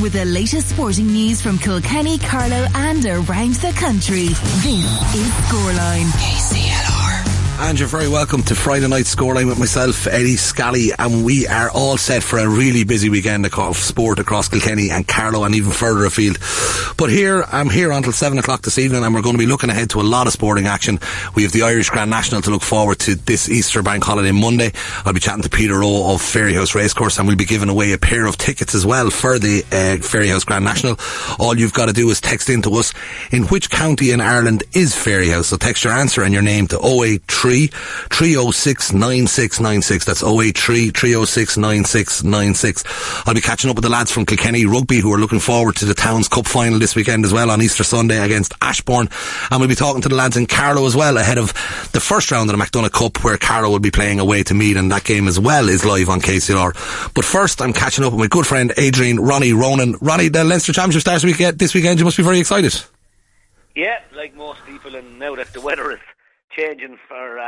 with the latest sporting news from Kilkenny, Carlow and around the country. This is Scoreline. KCLR. And you're very welcome to Friday Night Scoreline with myself, Eddie Scally, and we are all set for a really busy weekend of sport across Kilkenny and Carlow and even further afield. But here, I'm here until 7 o'clock this evening, and we're going to be looking ahead to a lot of sporting action. We have the Irish Grand National to look forward to this Easter Bank Holiday Monday. I'll be chatting to Peter Rowe of Fairyhouse Racecourse, and we'll be giving away a pair of tickets as well for the Fairyhouse Grand National. All you've got to do is text in to us, in which county in Ireland is Fairyhouse? So text your answer and your name to 083 306 9696. That's 083 306 9696. I'll be catching up with the lads from Kilkenny Rugby who are looking forward to the Towns Cup final this weekend as well on Easter Sunday against Ashbourne, and we'll be talking to the lads in Carlow as well ahead of the first round of the McDonagh Cup, where Carlow will be playing away to Meath, and that game as well is live on KCLR. But first, I'm catching up with my good friend Adrian Ronnie Ronan. Ronnie, the Leinster Championship starts this weekend. You must be very excited. Yeah, like most people, and now that the weather is changing for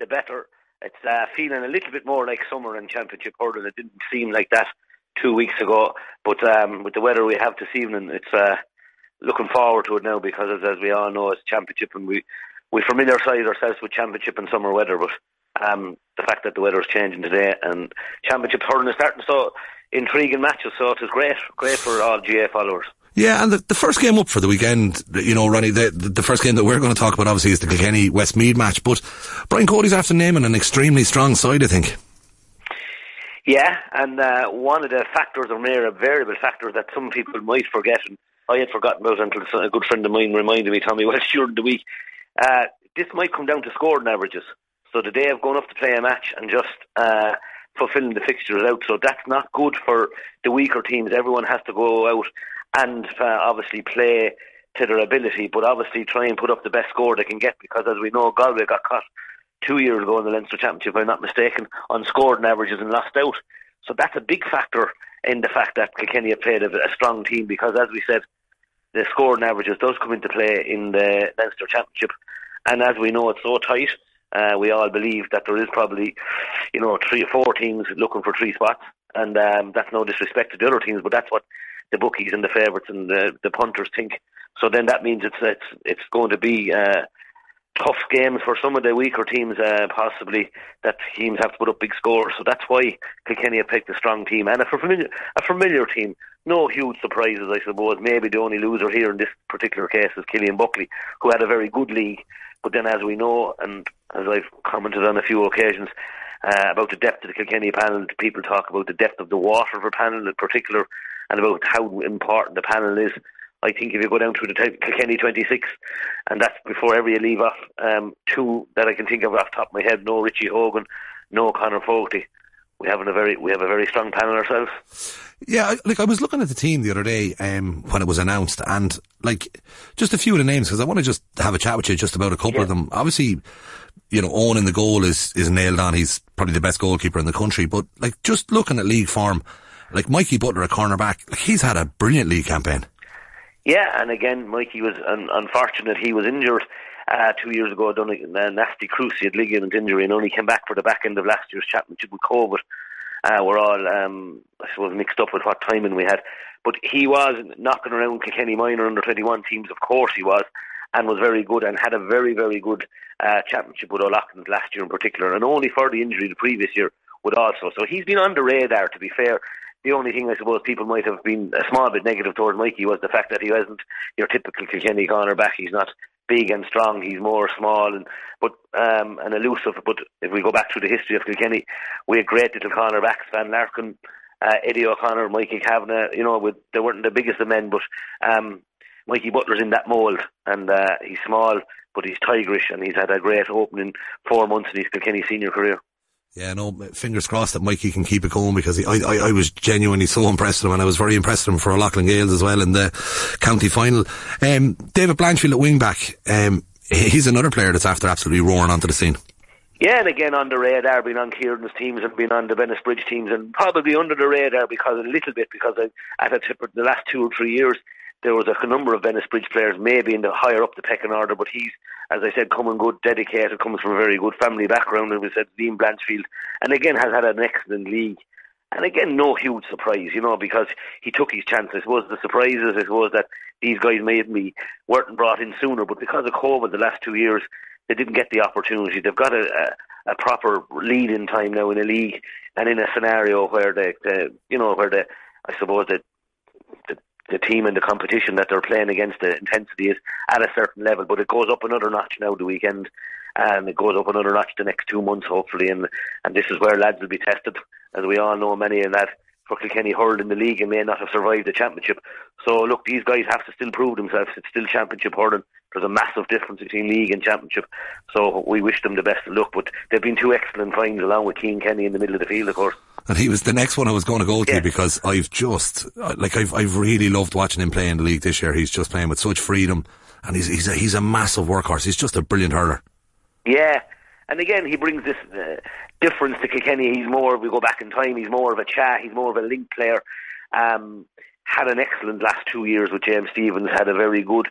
the better, it's feeling a little bit more like summer in Championship hurling. It didn't seem like that 2 weeks ago, but with the weather we have this evening, it's looking forward to it now, because as we all know, it's Championship, and we familiarise ourselves with Championship and summer weather, but the fact that the weather is changing today and Championship hurling is starting, so intriguing matches, so it is great for all GA followers. Yeah, and the first game up for the weekend, you know, Ronnie, the first game that we're going to talk about obviously is the Kilkenny-Westmeath match, but Brian Cody's after naming an extremely strong side, I think. Yeah, and one of the factors, or mere a variable factor, that some people might forget, and I had forgotten about until a good friend of mine reminded me, Tommy Walsh, during the week, this might come down to scoring averages. So the day of going up to play a match and just fulfilling the fixtures out, so that's not good for the weaker teams. Everyone has to go out and obviously play to their ability, but obviously try and put up the best score they can get, because as we know, Galway got caught 2 years ago in the Leinster Championship, if I'm not mistaken, on scoring averages and lost out. So that's a big factor in the fact that Kilkenny have played a strong team, because as we said, the scoring averages does come into play in the Leinster Championship, and as we know, it's so tight. We all believe that there is probably, you know, 3 or 4 teams looking for 3 spots, and that's no disrespect to the other teams, but that's what the bookies and the favourites and the punters think. So then that means it's going to be tough games for some of the weaker teams, possibly, that teams have to put up big scores. So that's why Kilkenny have picked a strong team and a familiar team. No huge surprises, I suppose. Maybe the only loser here in this particular case is Killian Buckley, who had a very good league. But then, as we know, and as I've commented on a few occasions, about the depth of the Kilkenny panel, people talk about the depth of the Waterford panel in particular, and about how important the panel is. I think if you go down through the Kilkenny 26, and that's before every leave off, 2 that I can think of off the top of my head, no Richie Hogan, no Conor Fogarty. We have a very strong panel ourselves. Yeah, I was looking at the team the other day when it was announced, and just a few of the names, because I want to just have a chat with you just about a couple of them. Obviously, you know, Owen in the goal is nailed on. He's probably the best goalkeeper in the country. But just looking at league form, Mikey Butler, a cornerback, he's had a brilliant league campaign. Yeah, and again, Mikey was unfortunate. He was injured 2 years ago, done a nasty cruciate ligament injury, and only came back for the back end of last year's championship with COVID. We're all, I suppose, mixed up with what timing we had. But he was knocking around Kilkenny minor under-21 teams, of course he was, and was very good, and had a very, very good championship with O'Loughlin's last year in particular, and only for the injury the previous year would also. So he's been on the radar, to be fair. The only thing I suppose people might have been a small bit negative towards Mikey was the fact that he wasn't your typical Kilkenny cornerback. He's not big and strong, he's more small and elusive. But if we go back through the history of Kilkenny, we had great little cornerbacks, Van Larkin, Eddie O'Connor, Mikey Kavanagh, you know, they weren't the biggest of men, but Mikey Butler's in that mould, and he's small, but he's tigerish, and he's had a great opening 4 months in his Kilkenny senior career. Yeah, no, fingers crossed that Mikey can keep it going, because I was genuinely so impressed with him, and I was very impressed with him for O'Loughlin Gales as well in the county final. David Blanchfield at wing-back, he's another player that's after absolutely roaring onto the scene. Yeah, and again on the radar, been on Kieran's teams and been on the Ennisbridge teams, and probably under the radar because at a tip the last 2 or 3 years, there was a number of Ennisbridge players maybe in the higher up the pecking order, but he's, as I said, coming good, dedicated, comes from a very good family background, as we said, Dean Blanchfield, and again has had an excellent league. And again, no huge surprise, you know, because he took his chances. I suppose the surprise is, I suppose, that these guys maybe weren't brought in sooner, but because of COVID the last 2 years, they didn't get the opportunity. They've got a proper lead-in time now in a league and in a scenario where they, I suppose, that the team and the competition that they're playing against, the intensity is at a certain level, but it goes up another notch now the weekend, and it goes up another notch the next 2 months, hopefully, and this is where lads will be tested. As we all know, many of that for Kilkenny hurled in the league and may not have survived the championship. So look, these guys have to still prove themselves. It's still championship hurling. There's a massive difference between league and championship, so we wish them the best of luck. But they've been two excellent finds, along with Cian Kenny in the middle of the field, of course. And he was the next one I was going to go to, yeah, because I've really loved watching him play in the league this year. He's just playing with such freedom, and he's a massive workhorse. He's just a brilliant hurler. Yeah. And again, he brings this difference to Kilkenny. He's more, if we go back in time, he's more of a chat, he's more of a link player. Had an excellent last 2 years with James Stephens, had a very good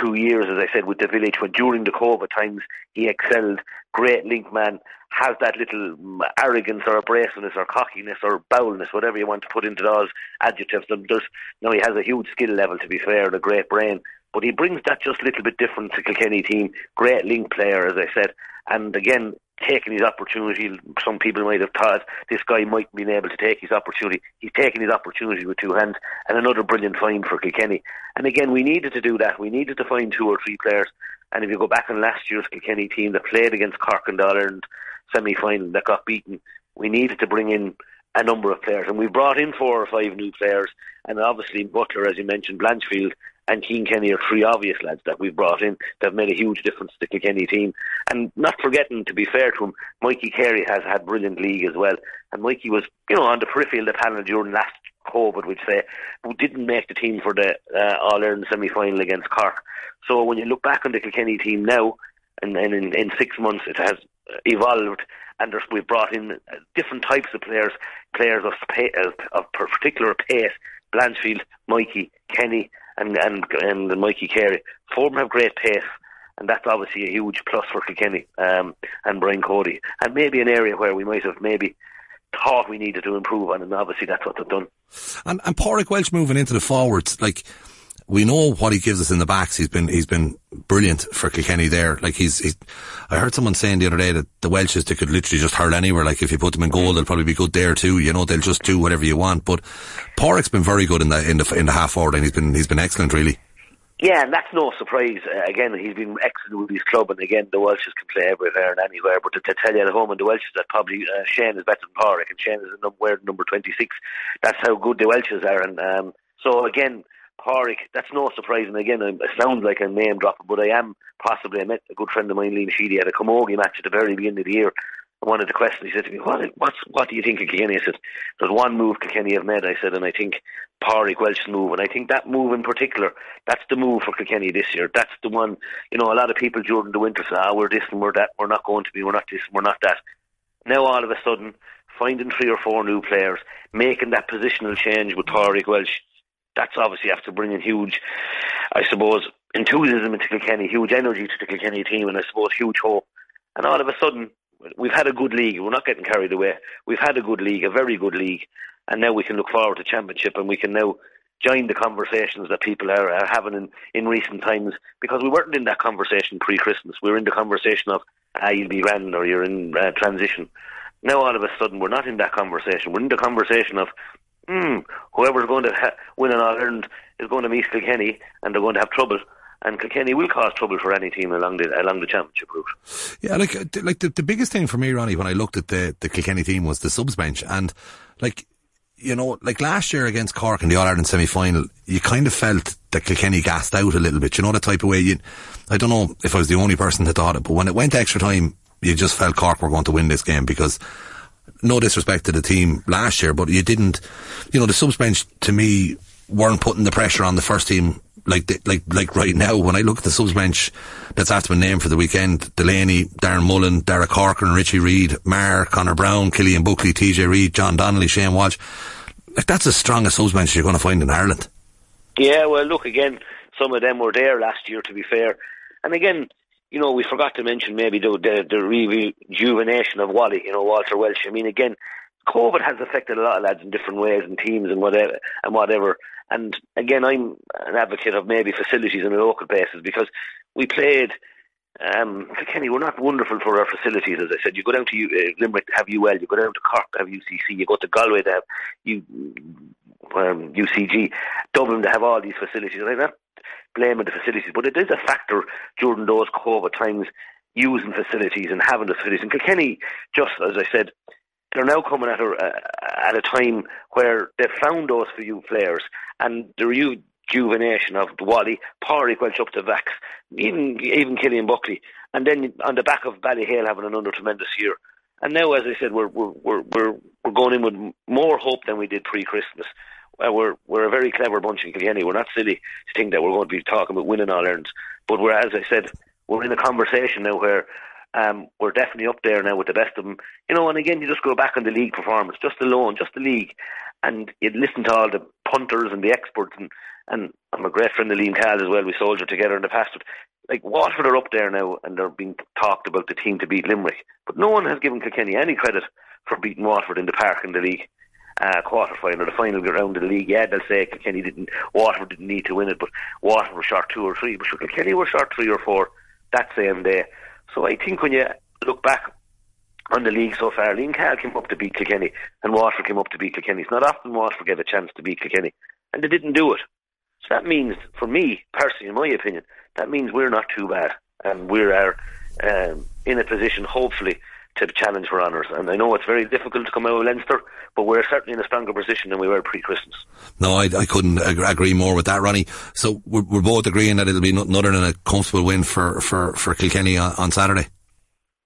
2 years, as I said, with the village, when during the COVID times he excelled. Great link man, has that little arrogance or abrasiveness or cockiness or bowelness, whatever you want to put into those adjectives. Now he has a huge skill level, to be fair, and a great brain. But he brings that just a little bit different to Kilkenny team. Great link player, as I said. And again, taking his opportunity, some people might have thought this guy might have been able to take his opportunity. He's taken his opportunity with two hands, and another brilliant find for Kilkenny. And again, we needed to do that. We needed to find two or three players. And if you go back on last year's Kilkenny team that played against Cork in the All-Ireland semi-final that got beaten, we needed to bring in a number of players. And we brought in four or five new players. And obviously Butler, as you mentioned, Blanchfield and Cian Kenny are three obvious lads that we've brought in that have made a huge difference to the Kilkenny team. And not forgetting, to be fair to him, Mikey Carey has had brilliant league as well. And Mikey was, on the periphery of the panel during last COVID, we'd say, who didn't make the team for the All-Ireland semi-final against Cork. So when you look back on the Kilkenny team now, and in 6 months it has evolved, and we've brought in different types of players of particular pace, Blanchfield, Mikey, Kenny, and Mikey Carey. Four of them have great pace, and that's obviously a huge plus for Kilkenny and Brian Cody. And maybe an area where we might have maybe thought we needed to improve on, and obviously that's what they've done. And Pádraig Walsh moving into the forwards, like, we know what he gives us in the backs. He's been brilliant for Kilkenny there. Like I heard someone saying the other day that the Welshes, they could literally just hurl anywhere. Like if you put them in goal, they'll probably be good there too. You know, they'll just do whatever you want. But Páraic has been very good in the half forward, and he's been excellent really. Yeah, and that's no surprise. Again, he's been excellent with his club, and again, the Welshes can play everywhere and anywhere. But to tell you at home, and the Welshes, that probably Shane is better than Páraic, and Shane is wearing number 26. That's how good the Welshes are, and so again, Páraic, that's no surprise. And again, it sounds like a name dropper, but I met a good friend of mine, Liam Sheedy, at a Camogie match at the very beginning of the year. One of the questions, he said to me, what do you think of Kilkenny? I said, there's one move Kilkenny have made, I said, and I think Pádraig Walsh's move, and I think that move in particular, that's the move for Kilkenny this year. That's the one, a lot of people during the winter say, we're this and we're that, we're not going to be, we're not this and we're not that. Now all of a sudden, finding three or four new players, making that positional change with Pádraig Walsh, that's obviously after bringing huge, I suppose, enthusiasm into Kilkenny, huge energy to the Kilkenny team, and I suppose huge hope. And all of a sudden, we've had a good league. We're not getting carried away. We've had a good league, a very good league, and now we can look forward to championship, and we can now join the conversations that people are having in recent times, because we weren't in that conversation pre-Christmas. We were in the conversation of, you'll be ran, or you're in transition. Now all of a sudden, we're not in that conversation. We're in the conversation of, whoever's going to win an All-Ireland is going to meet Kilkenny, and they're going to have trouble. And Kilkenny will cause trouble for any team along the championship route. Yeah, like the biggest thing for me, Ronnie, when I looked at the Kilkenny team was the subs bench. And like last year against Cork in the All-Ireland semi-final, you kind of felt that Kilkenny gassed out a little bit. You know, the type of way I don't know if I was the only person that thought it, but when it went to extra time, you just felt Cork were going to win this game, because no disrespect to the team last year, but you didn't, the subs bench to me weren't putting the pressure on the first team like right now. When I look at the subs bench that's after been named for the weekend, Delaney, Darren Mullen, Derek Corcoran, Richie Reid, Maher, Conor Brown, Killian Buckley, TJ Reid, John Donnelly, Shane Walsh, like that's as strong a subs bench you're going to find in Ireland. Yeah, well look, again, some of them were there last year, to be fair. And again, we forgot to mention maybe the rejuvenation of Wally, Walter Walsh. I mean, again, COVID has affected a lot of lads in different ways and teams and whatever. And again, I'm an advocate of maybe facilities on a local basis, because we played Kenny, we're not wonderful for our facilities, as I said. You go down to Limerick to have UL, you go down to Cork to have UCC, you go to Galway to have UCG, Dublin to have all these facilities. And I'm not blaming the facilities, but it is a factor during those COVID times, using facilities and having the facilities. And Kilkenny, just as I said, they're now coming at a time where they've found those few players, and the rejuvenation of Wally, Pádraig Walsh up to Vax, even Killian Buckley, and then on the back of Ballyhale having another tremendous year. And now, as I said, we're going in with more hope than we did pre-Christmas. We're a very clever bunch in Kilkenny. We're not silly to think that we're going to be talking about winning all Irelands, but we're, as I said, we're in a conversation now where we're definitely up there now with the best of them. You know, and again, you just go back on the league performance, just alone, just the league. And you'd listen to all the punters and the experts. And I'm a great friend of Liam Cal as well. We soldiered together in the past. But, like, Waterford are up there now, and they're being talked about the team to beat Limerick. But no one has given Kilkenny any credit for beating Waterford in the park in the league quarter-final, the final round of the league. Yeah, they'll say Waterford didn't need to win it, but Waterford were short 2 or 3. But sure, Kilkenny were short 3 or 4 that same day. So I think when you look back on the league so far, Liam Cal came up to beat Kilkenny and Waterford came up to beat Kilkenny. It's not often Waterford gave a chance to beat Kilkenny, and they didn't do it. So that means, for me, personally, in my opinion, that means we're not too bad, and we are in a position, hopefully, to challenge for honours. And I know it's very difficult to come out of Leinster, but we're certainly in a stronger position than we were pre-Christmas. No, I couldn't agree more with that, Ronnie. So we're both agreeing that it'll be nothing other than a comfortable win for Kilkenny on Saturday.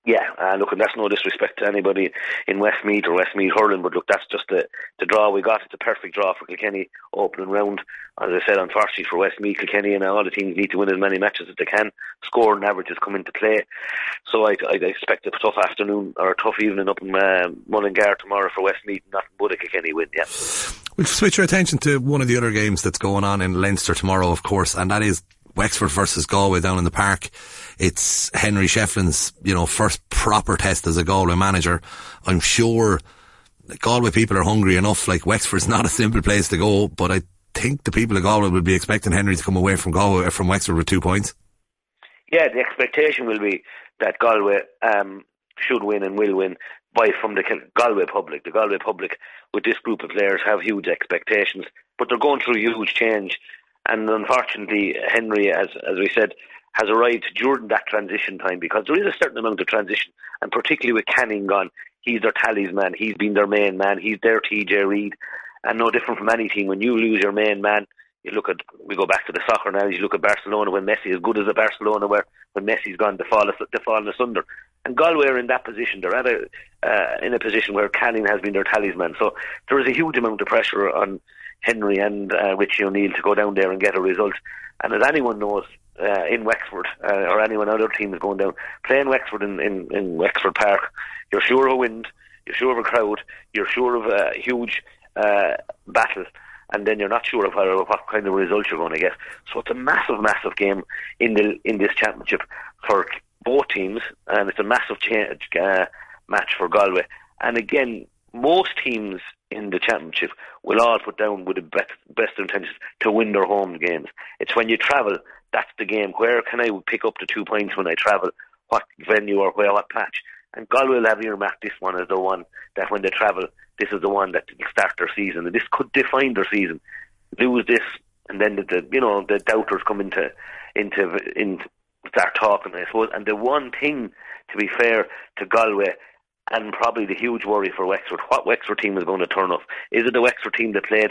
Yeah, look, and that's no disrespect to anybody in Westmeath or Westmeath hurling, but look, that's just the draw we got. It's a perfect draw for Kilkenny opening round. As I said, unfortunately for Westmeath, Kilkenny and all the teams need to win as many matches as they can. Scoring averages come into play. So I'd expect a tough afternoon or a tough evening up in Mullingar tomorrow for Westmeath, nothing but a Kilkenny win, yeah. We'll switch your attention to one of the other games that's going on in Leinster tomorrow, of course, and that is Wexford versus Galway down in the park. It's Henry Shefflin's, first proper test as a Galway manager. I'm sure Galway people are hungry enough. Like, Wexford's not a simple place to go, but I think the people of Galway will be expecting Henry to come away from Wexford with 2 points. Yeah, the expectation will be that Galway should win and will win from the Galway public. The Galway public, with this group of players, have huge expectations, but they're going through huge change. And unfortunately, Henry, as we said, has arrived during that transition time, because there is a certain amount of transition, and particularly with Canning gone, he's their talisman, he's been their main man, he's their TJ Reid, and no different from any team. When you lose your main man, we go back to the soccer now, you look at Barcelona when Messi, as good as the Barcelona where when Messi's gone, they fall asunder. And Galway are in that position. They're in a position where Canning has been their talisman. So there is a huge amount of pressure on Henry and Richie O'Neill to go down there and get a result. And as anyone knows, in Wexford, or anyone other team is going down, playing Wexford in Wexford Park, you're sure of a wind, you're sure of a crowd, you're sure of a huge battle, and then you're not sure of what kind of result you're going to get. So it's a massive, massive game in this championship for both teams, and it's a massive match for Galway. And again, most teams in the championship will all put down with the best intentions to win their home games. It's when you travel, that's the game. Where can I pick up the 2 points when I travel? What venue or what patch? And Galway will have earmarked this one as the one that when they travel, this is the one that will start their season. And this could define their season. Lose this, and then the doubters come into start talking, I suppose. And the one thing, to be fair to Galway, and probably the huge worry for Wexford, what Wexford team is going to turn up? Is it the Wexford team that played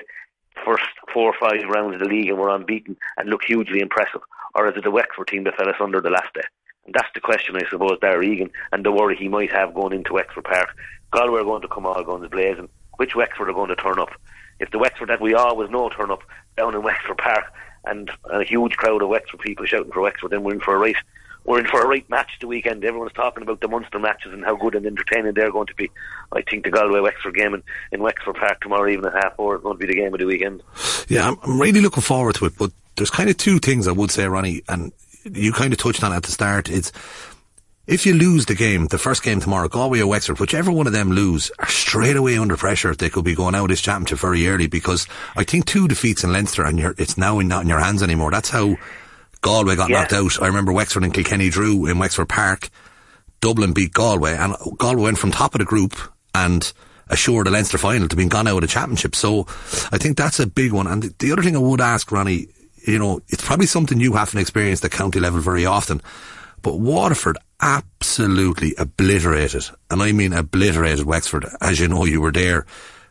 first 4 or 5 rounds of the league and were unbeaten and looked hugely impressive? Or is it the Wexford team that fell us under the last day? And that's the question, I suppose, Darragh Egan, and the worry he might have going into Wexford Park. Galway are going to come all guns blazing. Which Wexford are going to turn up? If the Wexford that we always know turn up down in Wexford Park and a huge crowd of Wexford people shouting for Wexford, then we're in for a race. We're in for a right match the weekend. Everyone's talking about the Munster matches and how good and entertaining they're going to be. I think the Galway-Wexford game in Wexford Park tomorrow evening at 4:30 is going to be the game of the weekend. Yeah, I'm really looking forward to it, but there's kind of two things I would say, Ronnie, and you kind of touched on at the start. It's If you lose the game, the first game tomorrow, Galway or Wexford, whichever one of them lose, are straight away under pressure. They could be going out of this championship very early, because I think 2 defeats in Leinster and it's now not in your hands anymore. That's how Galway got knocked out. I remember Wexford and Kilkenny drew in Wexford Park. Dublin beat Galway, and Galway went from top of the group and assured a Leinster final to being gone out of the championship. So I think that's a big one. And the other thing I would ask, Ronnie, you know, it's probably something you haven't experienced at county level very often, but Waterford absolutely obliterated, and I mean obliterated, Wexford. As you know, you were there.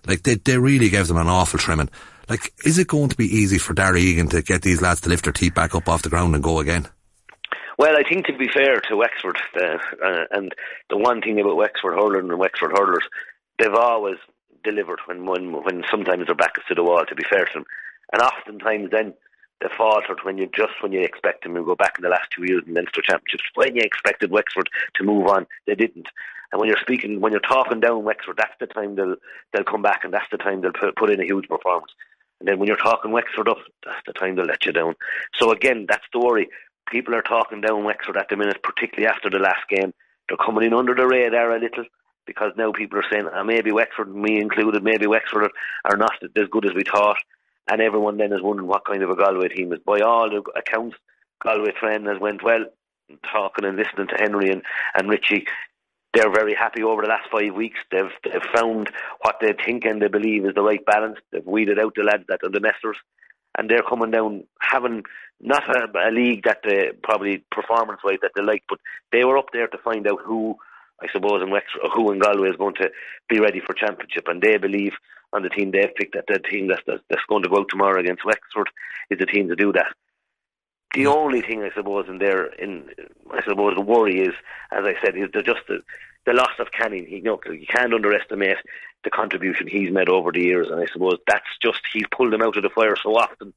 Like, they really gave them an awful trimming. Like, is it going to be easy for Darry Egan to get these lads to lift their teeth back up off the ground and go again? Well, I think, to be fair to Wexford, and the one thing about Wexford hurling and Wexford hurlers, they've always delivered when sometimes their back is to the wall, to be fair to them. And oftentimes then they faltered when you expect them to go back in the last 2 years in Leinster Championships. When you expected Wexford to move on, they didn't. And when you're talking down Wexford, that's the time they'll come back, and that's the time they'll put in a huge performance. And then when you're talking Wexford up, that's the time they'll let you down. So again, that's the worry. People are talking down Wexford at the minute, particularly after the last game. They're coming in under the radar a little, because now people are saying, maybe Wexford, me included, maybe Wexford are not as good as we thought. And everyone then is wondering what kind of a Galway team is. By all accounts, Galway training has went well. Talking and listening to Henry and Richie, they're very happy over the last 5 weeks. They've found what they think and they believe is the right balance. They've weeded out the lads that are the messers. And they're coming down, having not a league that they probably performance-wise that they like, but they were up there to find out who, I suppose, in Wexford, who in Galway is going to be ready for championship. And they believe on the team they've picked, that the team that's going to go out tomorrow against Wexford is the team to do that. The only thing, I suppose, the worry is, as I said, is just the loss of Canning. You can't underestimate the contribution he's made over the years, and I suppose that's just, he's pulled them out of the fire so often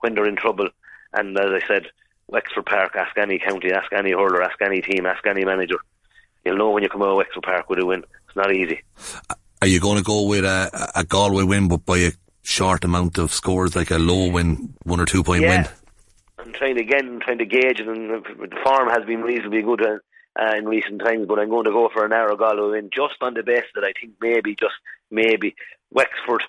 when they're in trouble. And as I said, Wexford Park, ask any county, ask any hurler, ask any team, ask any manager. You'll know when you come out of Wexford Park with a win. It's not easy. Are you going to go with a Galway win, but by a short amount of scores, like a low win, 1 or 2 point win? I'm trying to gauge it, and the form has been reasonably good in recent times, but I'm going to go for a narrow Galway win, just on the basis that I think maybe Wexford,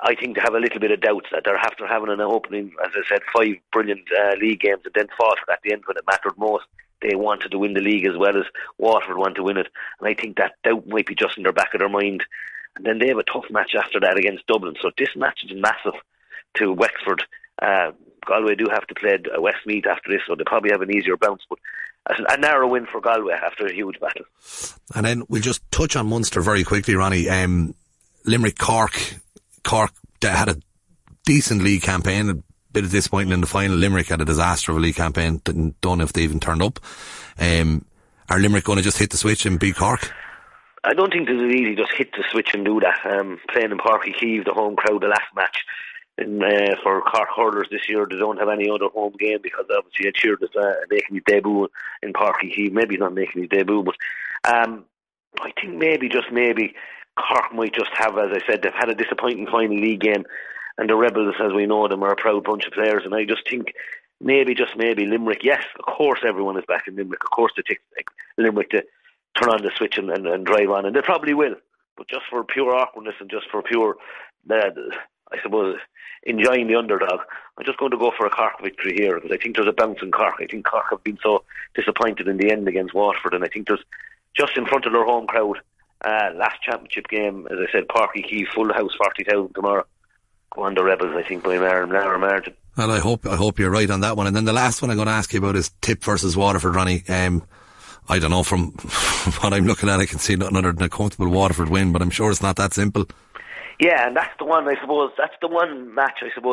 I think, to have a little bit of doubts that they're after having an opening, as I said, 5 brilliant league games, and then faltered at the end when it mattered most. They wanted to win the league as well as Waterford want to win it, and I think that doubt might be just in their back of their mind. And then they have a tough match after that against Dublin, so this match is massive to Wexford. Galway do have to play Westmeath after this, so they probably have an easier bounce, but a narrow win for Galway after a huge battle. And then we'll just touch on Munster very quickly, Ronnie. Limerick, Cork had a decent league campaign, a bit of disappointment in the final. Limerick had a disaster of a league campaign, don't know if they even turned up. Are Limerick going to just hit the switch and beat Cork? I don't think this is easy, just hit the switch and do that. Playing in Parky Keeve, the home crowd, the last match. For Cork hurlers this year, they don't have any other home game, because obviously Ed Sheeran is making his debut in Pádraig Maher. Maybe he's not making his debut, but I think maybe Cork might just have, as I said, they've had a disappointing final league game, and the Rebels, as we know them, are a proud bunch of players, and I just think maybe Limerick, yes, of course everyone is back in Limerick, of course they take Limerick to turn on the switch and drive on, and they probably will, but just for pure awkwardness and just for pure I suppose enjoying the underdog, I'm just going to go for a Cork victory here, because I think there's a bounce in Cork. I think Cork have been so disappointed in the end against Waterford, and I think there's just in front of their home crowd, last championship game, as I said, Parky Key, full house, 40,000 tomorrow. Go on the Rebels, I think, by a narrow margin. Well, I hope you're right on that one. And then the last one I'm going to ask you about is Tip versus Waterford, Ronnie. I don't know, from what I'm looking at, I can see nothing other than a comfortable Waterford win, but I'm sure it's not that simple. Yeah, and that's the one, I suppose,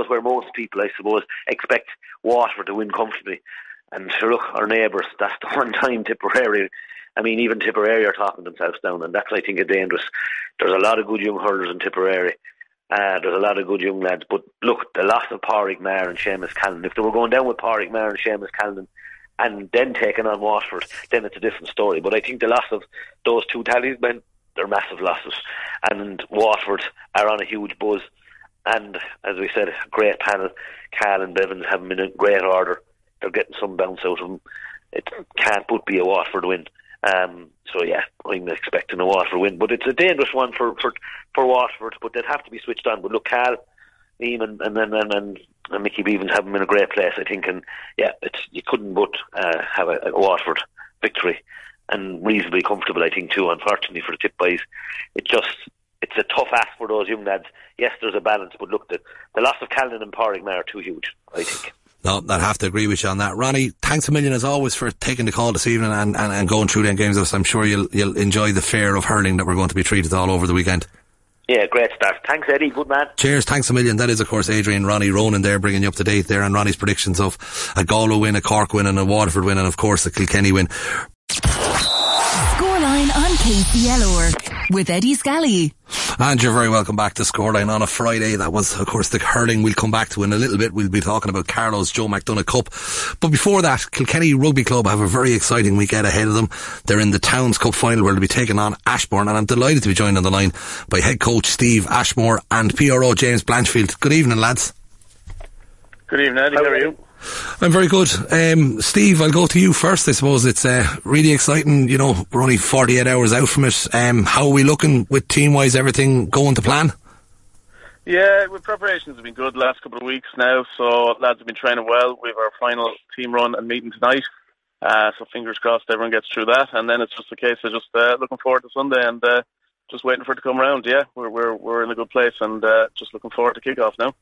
where most people, I suppose, expect Waterford to win comfortably. And to look, our neighbours, that's the one time Tipperary, I mean, even Tipperary are talking themselves down, and that's, I think, a dangerous. There's a lot of good young hurlers in Tipperary. There's a lot of good young lads. But look, the loss of Pádraig Maher and Seamus Callanan, if they were going down with Pádraig Maher and Seamus Callanan and then taking on Waterford, then it's a different story. But I think the loss of those two talismen, they're massive losses, and Waterford are on a huge buzz, and as we said, great panel. Cal and Bevins have them in a great order. They're getting some bounce out of them. It can't but be a Waterford win, So yeah, I'm expecting a Waterford win, but it's a dangerous one for Waterford. But they'd have to be switched on. But look, Cal, Eamon and Mickey Beavens have them in a great place, I think. And yeah, it's, you couldn't but have a Waterford victory, and reasonably comfortable, I think, too. Unfortunately for the Tip boys, it's a tough ask for those young lads. Yes, there's a balance, but look, the loss of Callanan and Pádraig Maher are too huge, I think. No, I'd have to agree with you on that. Ronnie, thanks a million as always for taking the call this evening and going through them games with us. I'm sure you'll enjoy the fair of hurling that we're going to be treated all over the weekend. Yeah, great stuff. Thanks, Eddie. Good man. Cheers. Thanks a million. That is, of course, Adrian Ronnie Ronan there, bringing you up to date there on Ronnie's predictions of a Galway win, a Cork win and a Waterford win and, of course, a Kilkenny win. Scoreline on KCLR with Eddie Scally. And you're very welcome back to Scoreline on a Friday. That was, of course, the hurling. We'll come back to in a little bit. We'll be talking about Carlow's Joe McDonagh Cup. But before that, Kilkenny Rugby Club have a very exciting weekend ahead of them. They're in the Towns Cup final where they'll be taking on Ashbourne. And I'm delighted to be joined on the line by head coach Steve Ashmore and PRO James Blanchfield. Good evening, lads. Good evening, Eddie. How are you? I'm very good. Steve, I'll go to you first. I suppose it's really exciting. You know, we're only 48 hours out from it. How are we looking with team-wise? Everything going to plan? Yeah, preparations have been good the last couple of weeks now. So lads have been training well. We have our final team run and meeting tonight. So fingers crossed everyone gets through that. And then it's just a case of just looking forward to Sunday and just waiting for it to come around. Yeah, we're in a good place and just looking forward to kick-off now.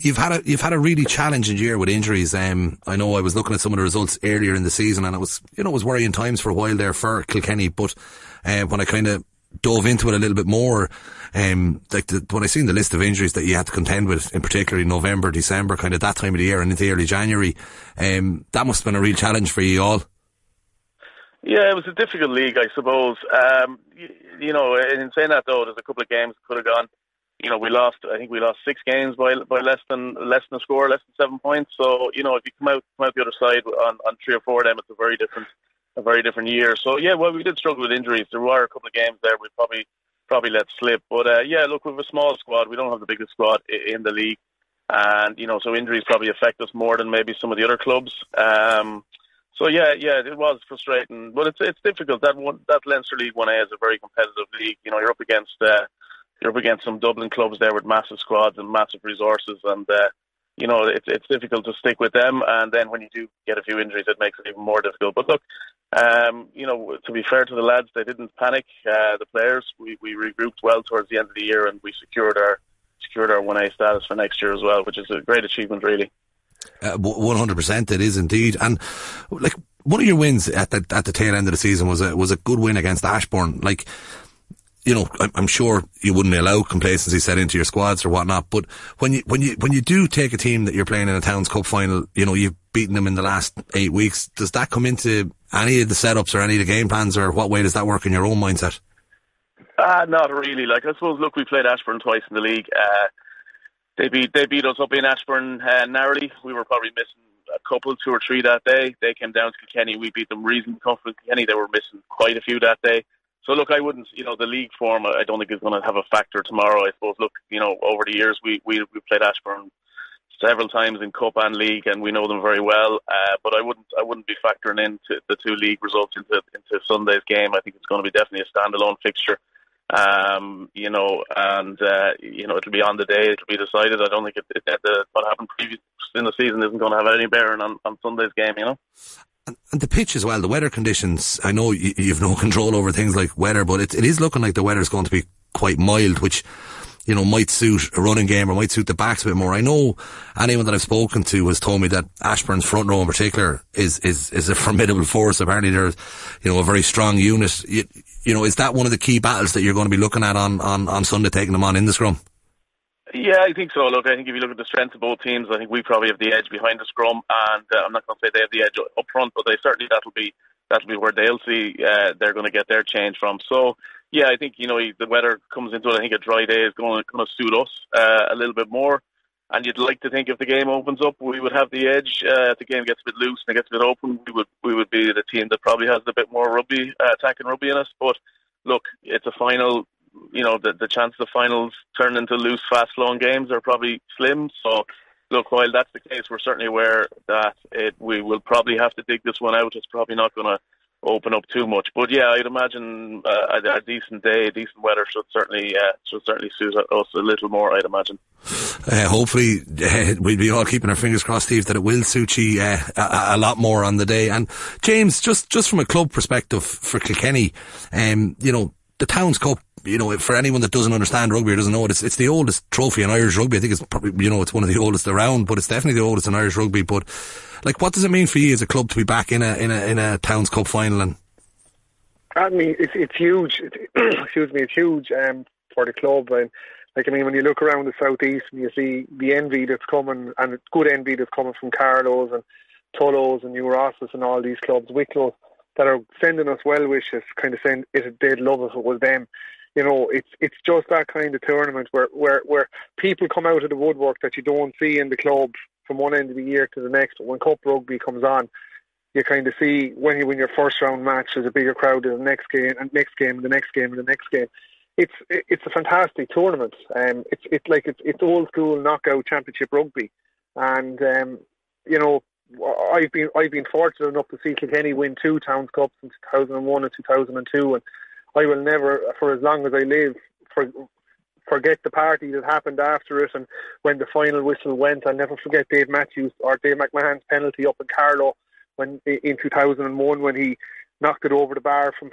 You've had a really challenging year with injuries. I know I was looking at some of the results earlier in the season, and it was worrying times for a while there for Kilkenny. But when I kind of dove into it a little bit more, when I seen the list of injuries that you had to contend with, in particular in November, December, kind of that time of the year and into early January, that must have been a real challenge for you all. Yeah, it was a difficult league, I suppose. You know, in saying that though, there's a couple of games that could have gone. You know, we lost 6 games by less than a score, less than 7 points. So, you know, if you come out the other side on 3 or 4 of them, it's a very different year. So yeah, well, we did struggle with injuries. There were a couple of games there we probably let slip. But yeah, look, we have a small squad. We don't have the biggest squad in the league, and you know, so injuries probably affect us more than maybe some of the other clubs. So yeah, it was frustrating, but it's difficult. That Leinster League 1A is a very competitive league. You know, you're up against some Dublin clubs there with massive squads and massive resources, and you know, it's difficult to stick with them. And then when you do get a few injuries, it makes it even more difficult. But look, you know, to be fair to the lads, they didn't panic. The players, we regrouped well towards the end of the year, and we secured our 1A status for next year as well, which is a great achievement, really. 100%, it is indeed. And like, one of your wins at the tail end of the season was a good win against Ashbourne. Like, you know, I'm sure you wouldn't allow complacency set into your squads or whatnot, but when you do take a team that you're playing in a Towns Cup final, you know, you've beaten them in the last 8 weeks. Does that come into any of the setups or any of the game plans, or what way does that work in your own mindset? Not really. Like, I suppose, look, we played Ashbourne twice in the league. They beat us up in Ashbourne narrowly. We were probably missing a couple, 2 or 3 that day. They came down to Kilkenny. We beat them reasonably comfortably. Kilkenny, they were missing quite a few that day. So look, I wouldn't, you know, the league form, I don't think is going to have a factor tomorrow, I suppose. Look, you know, over the years, we played Ashbourne several times in Cup and League, and we know them very well. But I wouldn't be factoring in the 2 league results into Sunday's game. I think it's going to be definitely a standalone fixture. You know, and you know, it'll be on the day, it'll be decided. I don't think what happened previous in the season isn't going to have any bearing on Sunday's game, you know. And the pitch as well, the weather conditions. I know you've no control over things like weather, but it is looking like the weather's going to be quite mild, which, you know, might suit a running game or might suit the backs a bit more. I know anyone that I've spoken to has told me that Ashbourne's front row in particular is a formidable force. Apparently they're, you know, a very strong unit. You know, is that one of the key battles that you're going to be looking at on Sunday, taking them on in the scrum? Yeah, I think so. Look, I think if you look at the strength of both teams, I think we probably have the edge behind the scrum, and I'm not going to say they have the edge up front, but they certainly that'll be where they'll see they're going to get their change from. So, yeah, I think, you know, the weather comes into it. I think a dry day is going to suit us a little bit more, and you'd like to think if the game opens up, we would have the edge. If the game gets a bit loose and it gets a bit open, we would be the team that probably has a bit more rugby, attacking rugby in us. But look, it's a final. You know, the chance of finals turn into loose, fast-flowing games are probably slim. So, look, while that's the case, we're certainly aware that we will probably have to dig this one out. It's probably not going to open up too much. But yeah, I'd imagine a decent day, decent weather should certainly suit us a little more, I'd imagine. Hopefully we'll be all keeping our fingers crossed, Steve, that it will suit you a lot more on the day. And James, just from a club perspective for Kilkenny, the Towns Cup, for anyone that doesn't understand rugby or doesn't know it, it's the oldest trophy in Irish rugby. I think it's probably, it's one of the oldest around, but it's definitely the oldest in Irish rugby. But what does it mean for you as a club to be back in a Towns Cup final? And I mean, it's huge. Excuse me, it's huge for the club. And when you look around the southeast and you see the envy that's coming, and good envy that's coming from Carlows and Tullows and New Rosses and all these clubs, Wicklow, that are sending us well wishes, kind of saying they'd love if it was them. It's just that kind of tournament where people come out of the woodwork that you don't see in the club from one end of the year to the next. When Cup Rugby comes on, you kind of see when you win your first round match, there's a bigger crowd in the next game, and next game, and the next game, and the next game. It's a fantastic tournament. It's old school knockout championship rugby, and I've been fortunate enough to see Kilkenny win two Towns Cups in 2001 and 2002, and I will never, for as long as I live, forget the party that happened after it. And when the final whistle went, I'll never forget Dave McMahon's penalty up in Carlow in 2001 when he knocked it over the bar from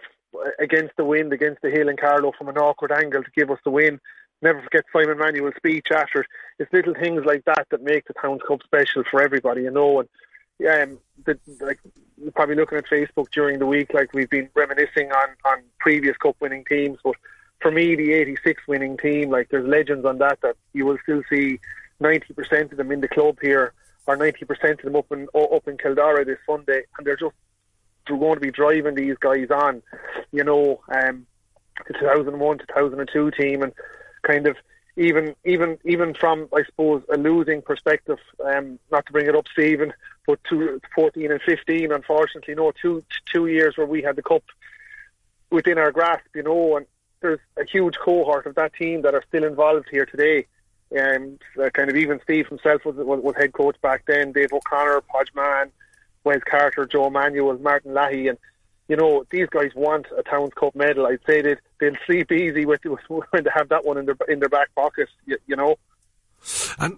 against the wind, against the hill in Carlow from an awkward angle to give us the win. Never forget Simon Manuel's speech after it. It's little things like that that make the Towns Cup special for everybody, And probably looking at Facebook during the week, we've been reminiscing on previous cup winning teams, but for me the 86 winning team, there's legends on that you will still see 90% of them in the club here, or 90% of them up in Kildare this Sunday, and they're going to be driving these guys on, the 2001, 2002 team. And kind of even from, I suppose, a losing perspective, not to bring it up, Stephen, but 2014 and 15, unfortunately, two years where we had the cup within our grasp, and there's a huge cohort of that team that are still involved here today. Even Steve himself was head coach back then. Dave O'Connor, Pádraig Maher, Wes Carter, Joe Manuel, Martin Lahey, and these guys want a Towns Cup medal. I'd say they'll sleep easy when they have that one in their back pocket, And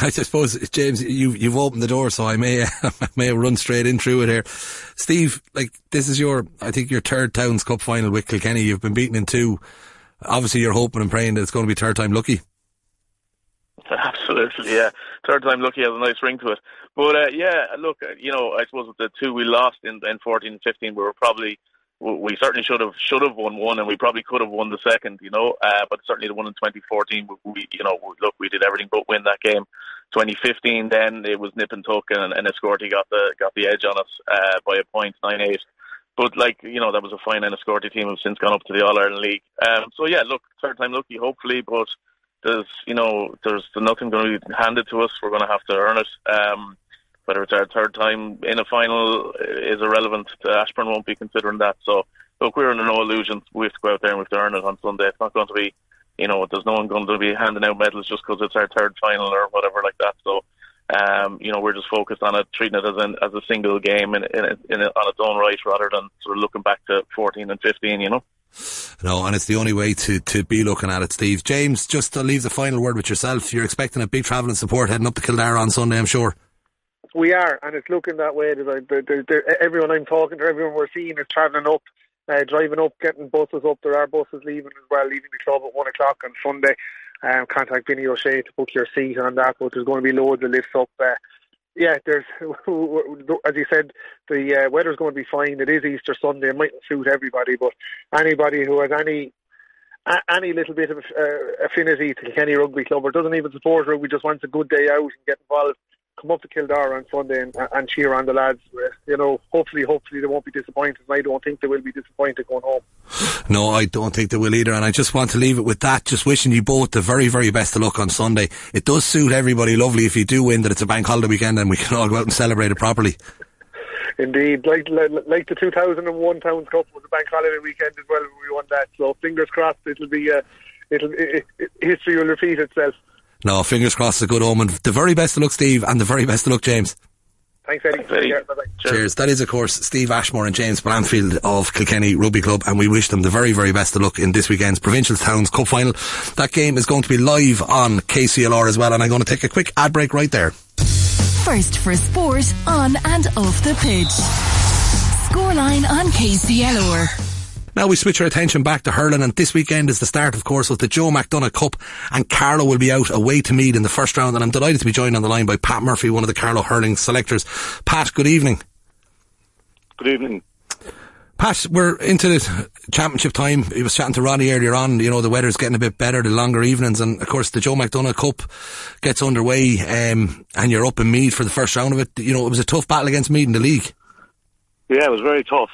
I suppose, James, you've opened the door, so I may run straight in through it here. Steve, this is your third Towns Cup final with Kilkenny. You've been beaten in two. Obviously, you're hoping and praying that it's going to be third time lucky. Absolutely, yeah. Third time lucky has a nice ring to it. But I suppose with the two we lost in 14 and 15, we certainly should have won one, and we probably could have won the second, but certainly the one in 2014, we did everything but win that game. 2015, then it was nip and tuck, and Escorty got the edge on us by a point, 9-8. But that was a fine Escorty team who've since gone up to the All-Ireland League. Third time lucky, hopefully, but there's nothing going to be handed to us. We're going to have to earn it. Whether it's our third time in a final is irrelevant. Ashbourne won't be considering that. So, look, we're under no illusions. We have to go out there and we have to earn it on Sunday. It's not going to be, there's no one going to be handing out medals just because it's our third final or whatever like that. So, we're just focused on it, treating it as a single game and on its own right, rather than sort of looking back to 14 and 15, No, and it's the only way to be looking at it, Steve. James, just to leave the final word with yourself, you're expecting a big travelling support heading up to Kildare on Sunday, I'm sure. We are, and it's looking that way. Everyone I'm talking to, everyone we're seeing is travelling up, driving up, getting buses up. There are buses leaving as well, leaving the club at 1:00 on Sunday. Contact Vinnie O'Shea to book your seat on that, but there's going to be loads of lifts up. There's, as you said, the weather's going to be fine. It is Easter Sunday. It mightn't suit everybody, but anybody who has any little bit of affinity to Kilkenny Rugby Club or doesn't even support rugby, just wants a good day out and get involved, come up to Kildare on Sunday and cheer on the lads. Hopefully they won't be disappointed, and I don't think they will be disappointed going home. No, I don't think they will either, and I just want to leave it with that, just wishing you both the very, very best of luck on Sunday. It does suit everybody lovely if you do win that it's a bank holiday weekend and we can all go out and celebrate it properly. Indeed, like the 2001 Towns Cup was a bank holiday weekend as well when we won that, so fingers crossed history will repeat itself. No, fingers crossed, a good omen. The very best of luck, Steve, and the very best of luck, James. Thanks, Eddie. Take care. Bye-bye. Cheers. That is, of course, Steve Ashmore and James Blanchfield of Kilkenny Rugby Club, and we wish them the very, very best of luck in this weekend's Provincials Towns Cup Final. That game is going to be live on KCLR as well, and I'm going to take a quick ad break right there. First for sport, on and off the pitch. Scoreline on KCLR. Now we switch our attention back to hurling, and this weekend is the start, of course, of the Joe McDonagh Cup, and Carlow will be out away to Meath in the first round, and I'm delighted to be joined on the line by Pat Murphy, one of the Carlow hurling selectors. Pat, good evening. Good evening. Pat, we're into the championship time. He was chatting to Ronnie earlier on, you know, the weather's getting a bit better, the longer evenings, and of course the Joe McDonagh Cup gets underway, and you're up in Meath for the first round of it. You know, it was a tough battle against Meath in the league. Yeah, it was very tough.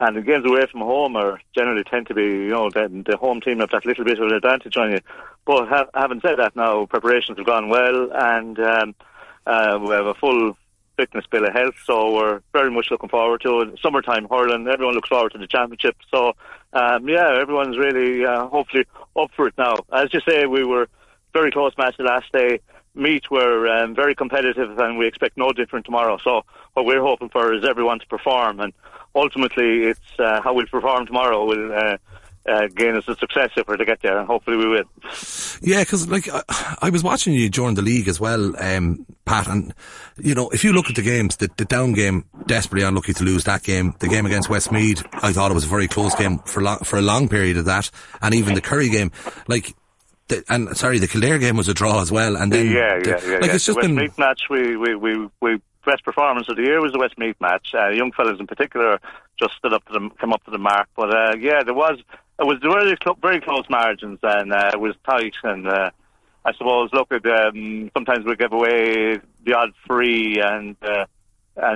And the games away from home are generally tend to be, you know, the home team have that little bit of an advantage on you. But having said that, now preparations have gone well, and we have a full fitness bill of health, so we're very much looking forward to it. Summertime hurling, everyone looks forward to the championship. So, everyone's really hopefully up for it now. As you say, we were very close match the last day. Meath were very competitive, and we expect no different tomorrow. So what we're hoping for is everyone to perform, and ultimately it's how we'll perform tomorrow will gain us the success if we're to get there, and hopefully we will. Yeah, because like, I was watching you during the league as well, Pat, and you know, if you look at the games, the Down game, desperately unlucky to lose that game. The game against Westmead, I thought it was a very close game for a long period of that, and even the Curry game, like... The Kildare game was a draw as well, and then it's just the Westmeath match. We best performance of the year was the Westmeath match. Young fellas in particular just stood up to them, come up to the mark. But there were very close margins, and it was tight. And I suppose sometimes we give away the odd free, and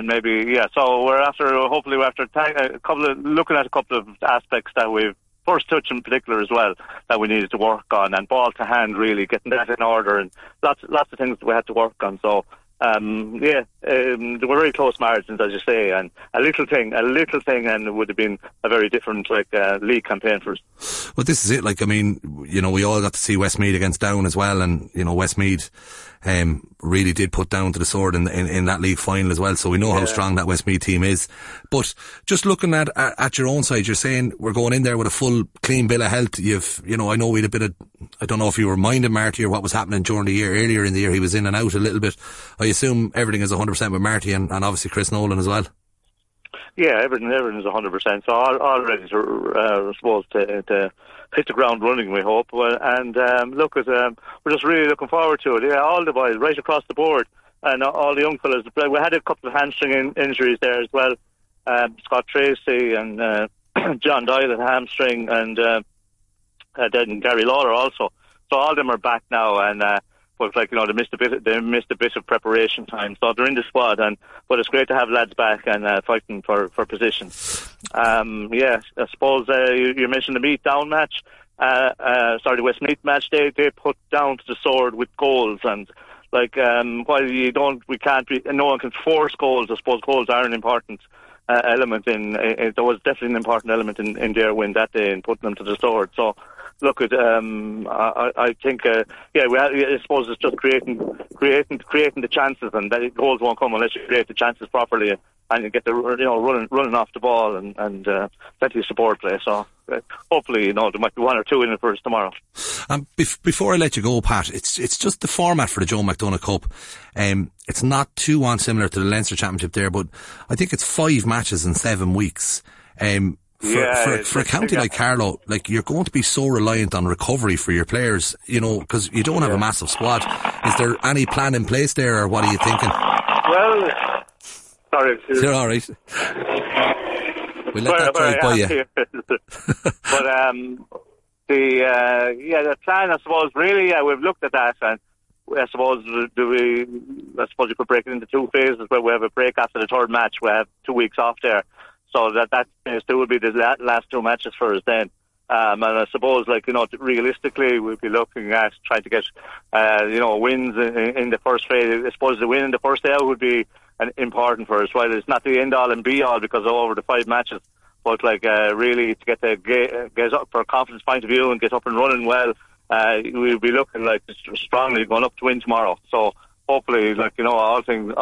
maybe yeah. So we're looking at a couple of aspects that we've. First touch in particular as well that we needed to work on, and ball to hand, really getting that in order, and lots of things that we had to work on. So there were very close margins, as you say, and a little thing, and it would have been a very different league campaign for us. Well, this is it. Like, I mean, you know, we all got to see Westmeath against Down as well, and you know, Westmeath really did put Down to the sword in that league final as well, so we know how strong that Westmeath team is. But just looking at your own side, you're saying we're going in there with a full clean bill of health. I know we had a bit of, I don't know if you were minding Marty or what was happening during the year. Earlier in the year he was in and out a little bit. I assume everything is 100% with Marty and obviously Chris Nolan as well. Yeah, everything is 100%, so all ready to hit the ground running, we hope. And we're just really looking forward to it. Yeah, all the boys right across the board, and all the young fellas. We had a couple of hamstring injuries there as well. Scott Tracy and John Doyle had hamstring, and then Gary Lawler also. So all of them are back now, and they missed a bit of preparation time, so they're in the squad. But it's great to have lads back and fighting for position. I suppose you mentioned the Meath Down match. The Westmeath match. They put Down to the sword with goals, and while no one can force goals. I suppose goals are an important element. There was definitely an important element in their win that day and putting them to the sword. So. Look at, I think, I suppose it's just creating the chances, and the goals won't come unless you create the chances properly and you get the, you know, running off the ball and plenty of support play. So hopefully, you know, there might be one or two in it for us tomorrow. Before I let you go, Pat, it's just the format for the Joe McDonagh Cup. It's not too unsimilar to the Leinster Championship there, but I think it's 5 matches in 7 weeks. For a county like Carlow, like, you're going to be so reliant on recovery for your players, you know, because you don't have a massive squad. Is there any plan in place there, or what are you thinking? Well, sorry. You're all right. We'll let that drive by you. But the plan, I suppose, really, we've looked at that, and I suppose you could break it into 2 phases, where we have a break after the third match. We have 2 weeks off there. So that still will be the last 2 matches for us then. And I suppose, realistically, we'll be looking at trying to get, wins in the first phase. I suppose the win in the first day would be important for us. While it's not the end-all and be-all, because of over the 5 matches, but really to get the get up for a confidence point of view and get up and running well, we'll be looking strongly going up to win tomorrow. So hopefully, like, you know, all things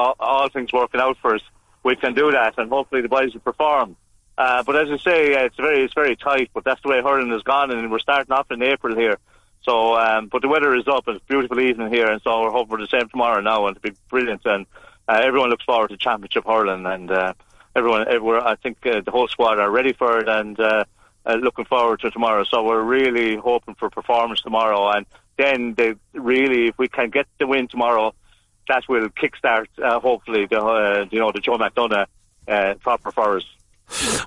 working out for us, we can do that, and hopefully the boys will perform. But as I say, it's very tight, but that's the way hurling has gone, and we're starting off in April here. So, but the weather is up, and it's a beautiful evening here, and so we're hoping for the same tomorrow now, and it'll be brilliant, and everyone looks forward to Championship hurling, and everyone, I think the whole squad are ready for it, and looking forward to tomorrow. So we're really hoping for performance tomorrow, and then really, if we can get the win tomorrow, that will kickstart hopefully the Joe McDonagh proper for us.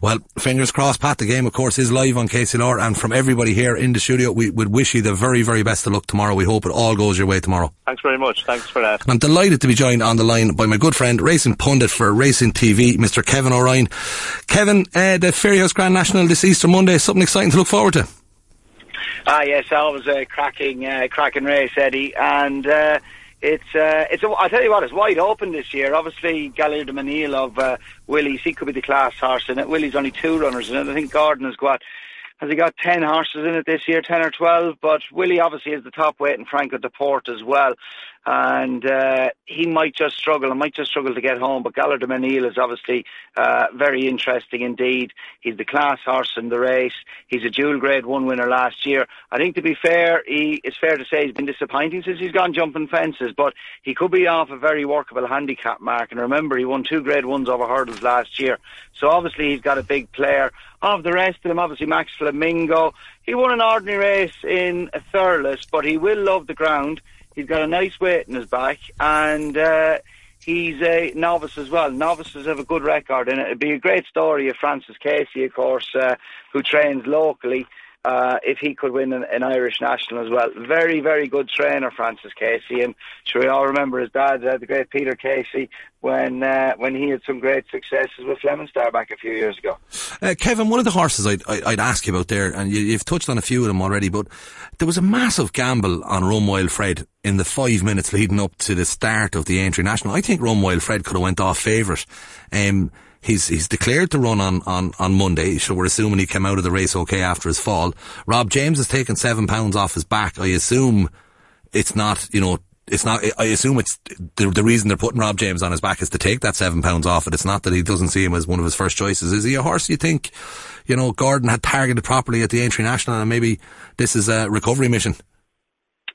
Well, fingers crossed, Pat. The game, of course, is live on KCLR, and from everybody here in the studio, we would wish you the very, very best of luck tomorrow. We hope it all goes your way tomorrow. Thanks very much. Thanks for that. And I'm delighted to be joined on the line by my good friend, racing pundit for Racing TV, Mr. Kevin O'Ryan. Kevin, the Fairyhouse Grand National this Easter Monday, something exciting to look forward to. Ah, yes, always a cracking race, Eddie, and It's I'll tell you what, it's wide open this year. Obviously, Galliard de Menil of Willie's, he could be the class horse in it. Willie's only 2 runners in it. I think Gordon has got 10 horses in it this year, 10 or 12, but Willie obviously is the top weight, and Franco Deport as well. And he might just struggle to get home, but Galliard de Menil is obviously very interesting indeed. He's the class horse in the race. He's a dual grade 1 winner last year. I think, to be fair, it's fair to say he's been disappointing since he's gone jumping fences, but he could be off a very workable handicap mark, and remember, he won 2 grade 1s over hurdles last year, so obviously he's got a big player. Of the rest of them, obviously Max Flamingo, he won an ordinary race in Thurles, but he will love the ground. He's got a nice weight in his back, and he's a novice as well. Novices have a good record, and it'd be a great story if Francis Casey, of course, who trains locally, if he could win an Irish National as well. Very, very good trainer, Francis Casey, and sure we all remember his dad, the great Peter Casey, when he had some great successes with Fleming Star back a few years ago. Kevin, one of the horses I'd ask you about there, and you've touched on a few of them already, but there was a massive gamble on Rum Wild Fred in the 5 minutes leading up to the start of the entry national. I think Rum Wild Fred could have went off favourite. He's declared to run on Monday, so we're assuming he came out of the race okay after his fall. Rob James has taken £7 off his back. I assume it's not, you know, it's not, I assume it's the reason they're putting Rob James on his back is to take that £7 off it. It's not that he doesn't see him as one of his first choices. Is he a horse you think, you know, Gordon had targeted properly at the entry national, and maybe this is a recovery mission?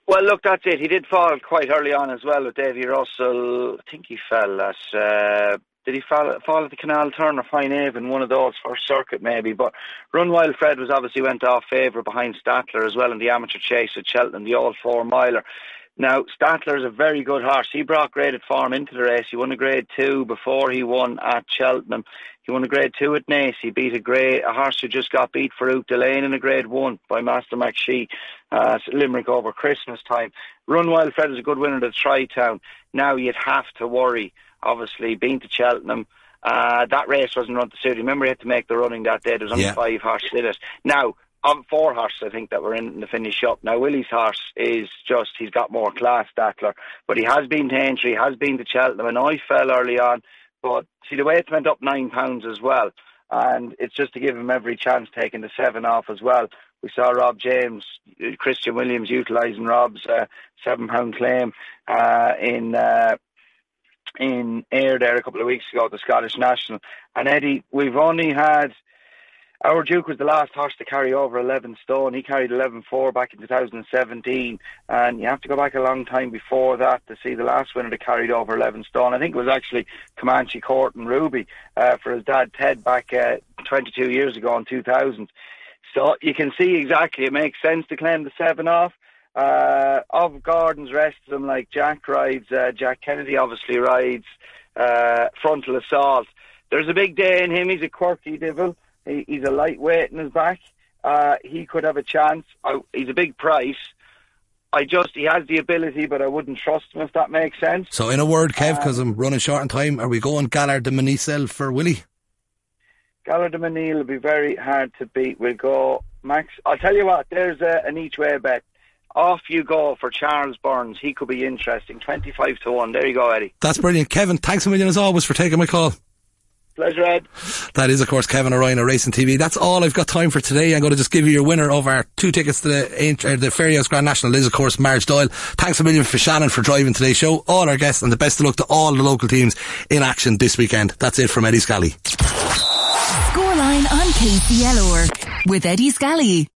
Well, look, that's it. He did fall quite early on as well with Davy Russell. I think he fell at did he fall at the Canal Turn or Fine Avon, one of those, first circuit maybe? But Run Wild Fred was obviously went off favourite behind Statler as well in the amateur chase at Cheltenham, the old 4-miler. Now, Statler is a very good horse. He brought graded form into the race. He won a grade 2 before he won at Cheltenham. He won a grade 2 at Naas. He beat a horse who just got beat, Farouk Delane, in a grade 1 by Master McShee, Limerick over Christmas time. Run Wild Fred is a good winner to Tri-Town. Now you'd have to worry, obviously, being to Cheltenham. That race wasn't run to suit. Remember, he had to make the running that day. There was only 5 horses in it. Now, 4 horses, I think, that were in the finish up. Now, Willie's horse is just, he's got more class, Statler. But he has been to entry, has been to Cheltenham, and I fell early on. But, see, the weight went up £9 as well. And it's just to give him every chance, taking the 7 off as well. We saw Rob James, Christian Williams utilising Rob's £7 claim in air there a couple of weeks ago at the Scottish National. And Eddie, we've only had, our Duke was the last horse to carry over 11 stone. He carried 11.4 back in 2017, and you have to go back a long time before that to see the last winner that carried over 11 stone. I think it was actually Comanche Court and Ruby for his dad Ted back 22 years ago in 2000. So you can see exactly, it makes sense to claim the 7 off. Of Gordon's rest of them, like Jack rides, Jack Kennedy obviously rides Frontal Assault. There's a big day in him. He's a quirky devil. He's a lightweight in his back. He could have a chance. He's a big price. He has the ability, but I wouldn't trust him, if that makes sense. So in a word, Kev, because I'm running short on time, are we going Galliard de Menil for Willie? Galliard de Menil will be very hard to beat. We'll go Max. I'll tell you what, there's an each way bet. Off you go for Charles Burns. He could be interesting. 25 to 1. There you go, Eddie. That's brilliant. Kevin, thanks a million as always for taking my call. Pleasure, Ed. That is, of course, Kevin O'Ryan of Racing TV. That's all I've got time for today. I'm going to just give you your winner of our 2 tickets to the Fairhouse Grand National. Is, of course, Marge Doyle. Thanks a million for Shannon for driving today's show, all our guests, and the best of luck to all the local teams in action this weekend. That's it from Eddie Scally. Scoreline on KCLR with Eddie Scally.